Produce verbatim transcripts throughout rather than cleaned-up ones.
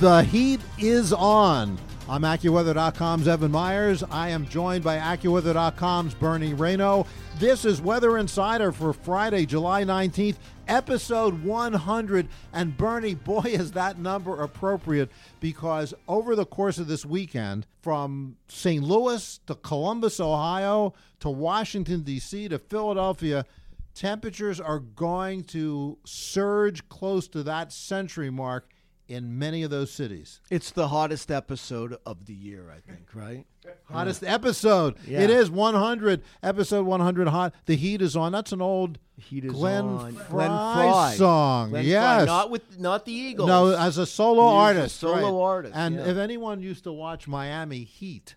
The heat is on. I'm AccuWeather dot com's Evan Myers. I am joined by AccuWeather dot com's Bernie Rayno. This is Weather Insider for Friday, July nineteenth, episode one hundred. And Bernie, boy, is that number appropriate, because over the course of this weekend, from Saint Louis to Columbus, Ohio, to Washington, D C, to Philadelphia, temperatures are going to surge close to that century mark in many of those cities. It's the hottest episode of the year, I think, right? Hottest yeah. episode. Yeah. It is one hundred. Episode one hundred hot. The heat is on. That's an old heat is Glenn, on. Frey Glenn Frey song. Glenn yes. Frey. Not with not the Eagles. No, as a solo he artist. A solo right. artist. And yeah. if anyone used to watch Miami Heat,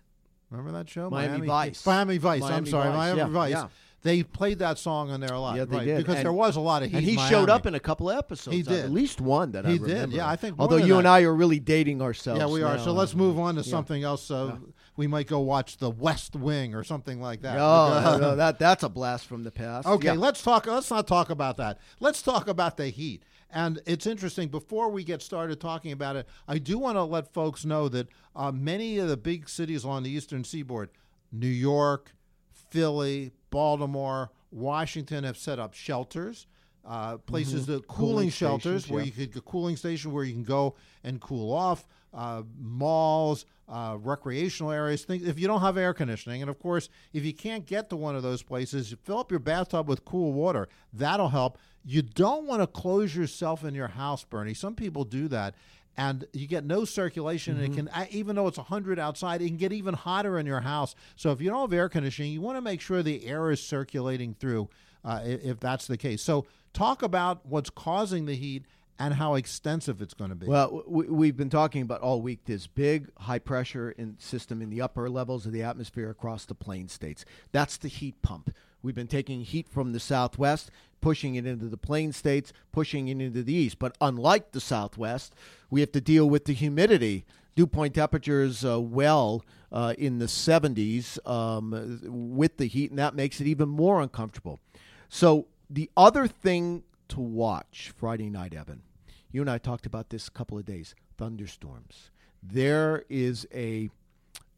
remember that show? Miami, Miami Vice. Heat. Miami Vice. Miami I'm sorry. Vice. Miami yeah. Vice. Yeah. They played that song on there a lot, yeah, they right? Did. Because and, there was a lot of heat. And he Miami. showed up in a couple of episodes. He did. At least one that he I remember. He did, yeah. I think. Although you that. and I are really dating ourselves. Yeah, we now. are. So let's move on to yeah. something else. So yeah. we might go watch The West Wing or something like that. Oh, no, no, that that's a blast from the past. Okay, yeah. let's talk. Let's not talk about that. Let's talk about the heat. And it's interesting, before we get started talking about it, I do want to let folks know that uh, many of the big cities along the eastern seaboard, New York, Philly, Baltimore, Washington, have set up shelters, uh, places mm-hmm. that cooling, cooling shelters stations, where yeah. you could, a cooling station where you can go and cool off, uh, malls, uh, recreational areas, things. If you don't have air conditioning, and of course, if you can't get to one of those places, you fill up your bathtub with cool water. That'll help. You don't want to close yourself in your house, Bernie. Some people do that, and you get no circulation, mm-hmm. and it can, even though it's one hundred outside, it can get even hotter in your house. So if you don't have air conditioning, you want to make sure the air is circulating through, uh, if that's the case. So talk about what's causing the heat and how extensive it's going to be. Well, we, we've been talking about all week this big high pressure in system in the upper levels of the atmosphere across the plain states. That's the heat pump. We've been taking heat from the southwest, pushing it into the plain states, pushing it into the east. But unlike the southwest, we have to deal with the humidity. Dew point temperatures uh, well uh, in the seventies um, with the heat, and that makes it even more uncomfortable. So the other thing to watch Friday night, Evan, you and I talked about this a couple of days, thunderstorms. There is a...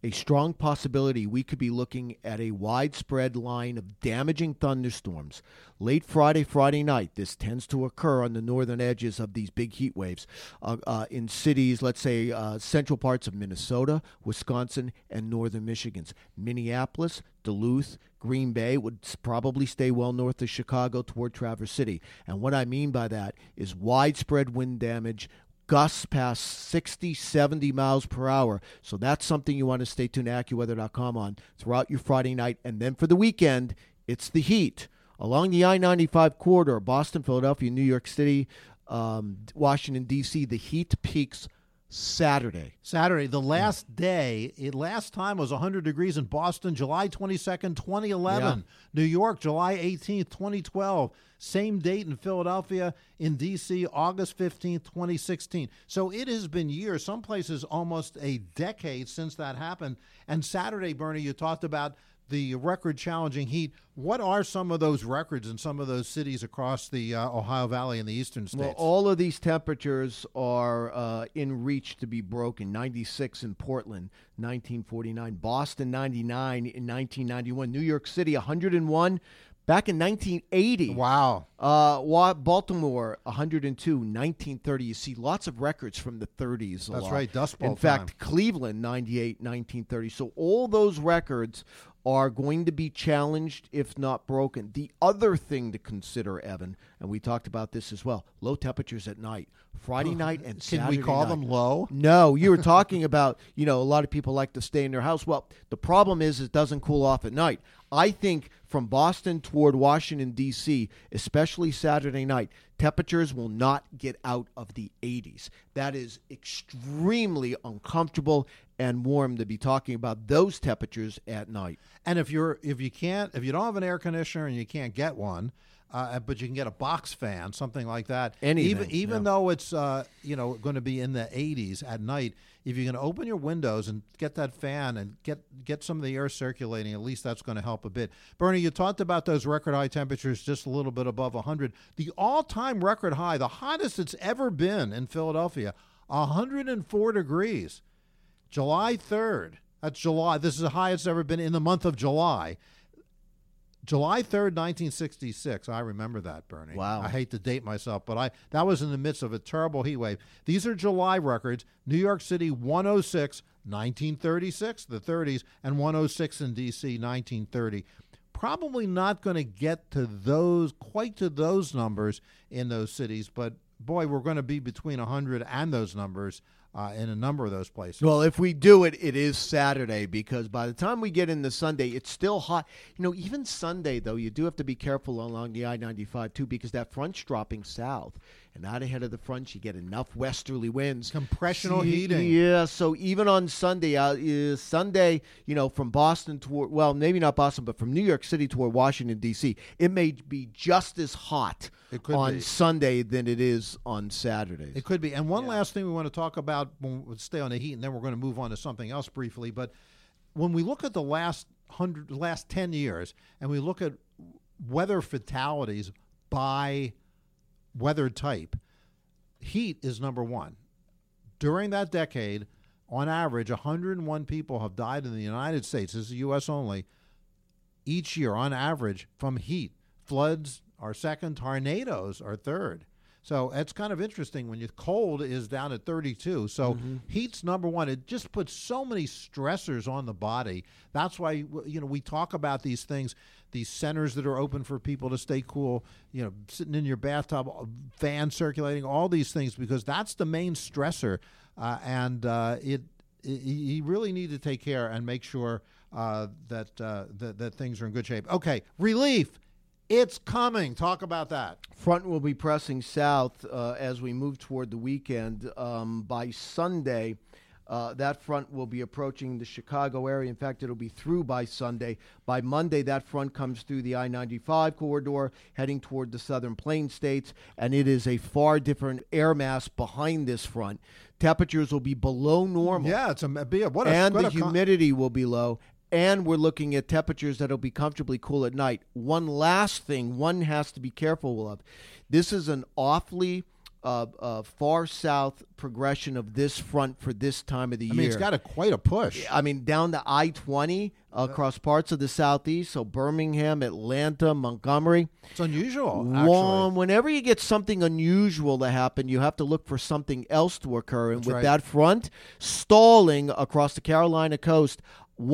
A strong possibility we could be looking at a widespread line of damaging thunderstorms. Late Friday, Friday night, this tends to occur on the northern edges of these big heat waves uh, uh, in cities, let's say uh, central parts of Minnesota, Wisconsin, and northern Michigan's. Minneapolis, Duluth, Green Bay would probably stay well north of Chicago toward Traverse City. And what I mean by that is widespread wind damage, gusts past sixty, seventy miles per hour. So that's something you want to stay tuned to AccuWeather dot com on throughout your Friday night. And then for the weekend, it's the heat. Along the I ninety-five corridor, Boston, Philadelphia, New York City, um, Washington, D C, the heat peaks Saturday. Saturday, the last yeah. day. It last time was one hundred degrees in Boston, July twenty-second, twenty eleven. Yeah. New York, July eighteenth, twenty twelve. Same date in Philadelphia. In D C, August fifteenth, twenty sixteen. So it has been years, some places almost a decade since that happened. And Saturday, Bernie, you talked about the record-challenging heat. What are some of those records in some of those cities across the uh, Ohio Valley and the eastern states? Well, all of these temperatures are uh, in reach to be broken. ninety-six in Portland, nineteen forty-nine. Boston, ninety-nine in nineteen ninety-one. New York City, one hundred one. Back in nineteen eighty. Wow. Uh, Baltimore, one hundred two. nineteen thirty. You see lots of records from the thirties. That's lot. right. Dust Bowl. In fact, time. Cleveland, ninety-eight, nineteen thirty. So all those records are going to be challenged, if not broken. The other thing to consider, Evan, and we talked about this as well, low temperatures at night, Friday oh, night and Saturday night. Can we call night. them low? No, you were talking about, you know, a lot of people like to stay in their house. Well, the problem is it doesn't cool off at night. I think from Boston toward Washington, D C, especially Saturday night, temperatures will not get out of the eighties. That is extremely uncomfortable and warm to be talking about those temperatures at night. And if you're if you can't if you don't have an air conditioner and you can't get one, uh, but you can get a box fan, something like that. Anything, even even yeah. though it's uh, you know going to be in the eighties at night, if you can open your windows and get that fan and get get some of the air circulating, at least that's going to help a bit. Bernie, you talked about those record high temperatures, just a little bit above one hundred. The all-time record high, the hottest it's ever been in Philadelphia, one hundred four degrees. July third, that's July. This is the highest ever been in the month of July. July third, nineteen sixty-six. I remember that, Bernie. Wow. I hate to date myself, but I that was in the midst of a terrible heat wave. These are July records. New York City, one oh six, nineteen thirty-six, the thirties, and one oh six in D C, nineteen thirty. Probably not going to get to those, quite to those numbers in those cities, but boy, we're going to be between one hundred and those numbers Uh, in a number of those places. Well, if we do it, it is Saturday, because by the time we get into Sunday, it's still hot. You know, even Sunday, though, you do have to be careful along the I ninety-five, too, because that front's dropping south. And out ahead of the front, you get enough westerly winds. Compressional See, heating. Yeah, so even on Sunday, uh, Sunday, you know, from Boston toward, well, maybe not Boston, but from New York City toward Washington, D C, it may be just as hot It could on be. Sunday than it is on Saturdays. It could be. And one yeah. last thing we want to talk about, we'll stay on the heat, and then we're going to move on to something else briefly. But when we look at the last hundred, last ten years, and we look at weather fatalities by weather type, heat is number one. During that decade, on average, one hundred one people have died in the United States, this is U S only, each year on average from heat. Floods are second, tornadoes are third. So it's kind of interesting when your cold is down at thirty-two. So mm-hmm. heat's number one. It just puts so many stressors on the body. That's why, you know, we talk about these things, these centers that are open for people to stay cool, you know, sitting in your bathtub, fan circulating, all these things, because that's the main stressor. Uh, and uh, it, it you really need to take care and make sure uh, that, uh, that, that things are in good shape. Okay, relief. It's coming. Talk about that. Front will be pressing south uh, as we move toward the weekend. Um, by Sunday, uh, that front will be approaching the Chicago area. In fact, it'll be through by Sunday. By Monday, that front comes through the I ninety-five corridor, heading toward the southern plain states, and it is a far different air mass behind this front. Temperatures will be below normal. Yeah, it's a, what a and what the a humidity con- will be low. And we're looking at temperatures that'll be comfortably cool at night. One last thing one has to be careful of. This is an awfully uh, uh, far south progression of this front for this time of the I year. I mean, it's got a, quite a push. I mean, down to I twenty uh, across parts of the southeast, so Birmingham, Atlanta, Montgomery. It's unusual, actually. Well, whenever you get something unusual to happen, you have to look for something else to occur. And That's with right. that front stalling across the Carolina coast,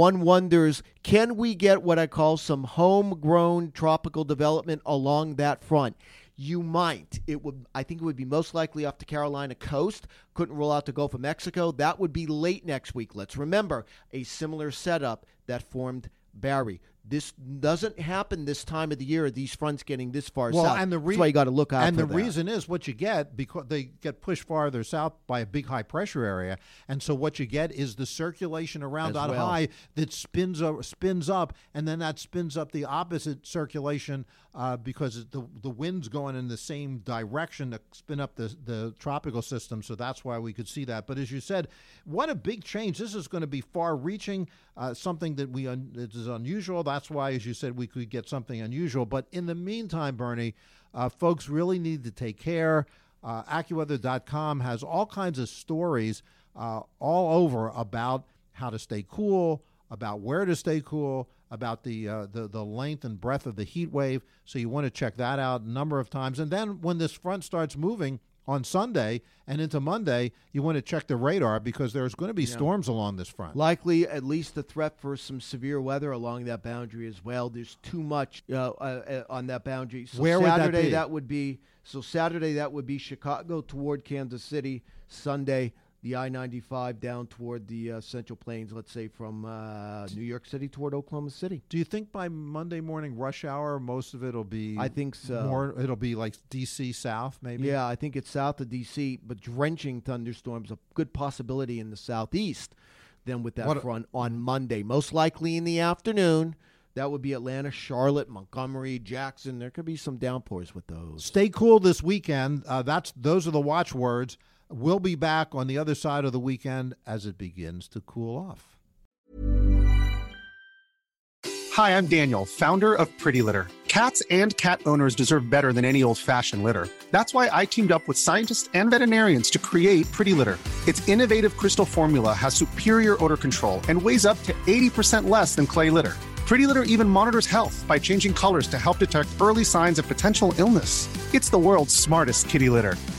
one wonders, can we get what I call some homegrown tropical development along that front? You might. It would. I think it would be most likely off the Carolina coast. Couldn't rule out the Gulf of Mexico. That would be late next week. Let's remember a similar setup that formed Barry. This doesn't happen this time of the year, these fronts getting this far well, south. And the re- That's why you got to look out and for that. And the reason is what you get, because they get pushed farther south by a big high-pressure area, and so what you get is the circulation around out well. high that spins, over, spins up, and then that spins up the opposite circulation uh, because the the wind's going in the same direction to spin up the, the tropical system, so that's why we could see that. But as you said, what a big change. This is going to be far-reaching, uh, something that we un- that is unusual. That That's why, as you said, we could get something unusual. But in the meantime, Bernie, uh, folks really need to take care. Uh, AccuWeather dot com has all kinds of stories uh, all over about how to stay cool, about where to stay cool, about the, uh, the, the length and breadth of the heat wave. So you want to check that out a number of times. And then when this front starts moving, on Sunday and into Monday, you want to check the radar because there's going to be yeah. storms along this front. Likely at least a threat for some severe weather along that boundary as well. There's too much uh, uh, on that boundary. So Where Saturday, would that be? That would be so Saturday, that would be Chicago toward Kansas City. Sunday, the I ninety-five down toward the uh, Central Plains, let's say from uh, New York City toward Oklahoma City. Do you think by Monday morning rush hour, most of it will be? I think so. More, it'll be like D C south, maybe? Yeah, I think it's south of D C, but drenching thunderstorms, a good possibility in the southeast then with that what front a- on Monday. Most likely in the afternoon. That would be Atlanta, Charlotte, Montgomery, Jackson. There could be some downpours with those. Stay cool this weekend. Uh, that's those are the watchwords. We'll be back on the other side of the weekend as it begins to cool off. Hi, I'm Daniel, founder of Pretty Litter. Cats and cat owners deserve better than any old-fashioned litter. That's why I teamed up with scientists and veterinarians to create Pretty Litter. Its innovative crystal formula has superior odor control and weighs up to eighty percent less than clay litter. Pretty Litter even monitors health by changing colors to help detect early signs of potential illness. It's the world's smartest kitty litter.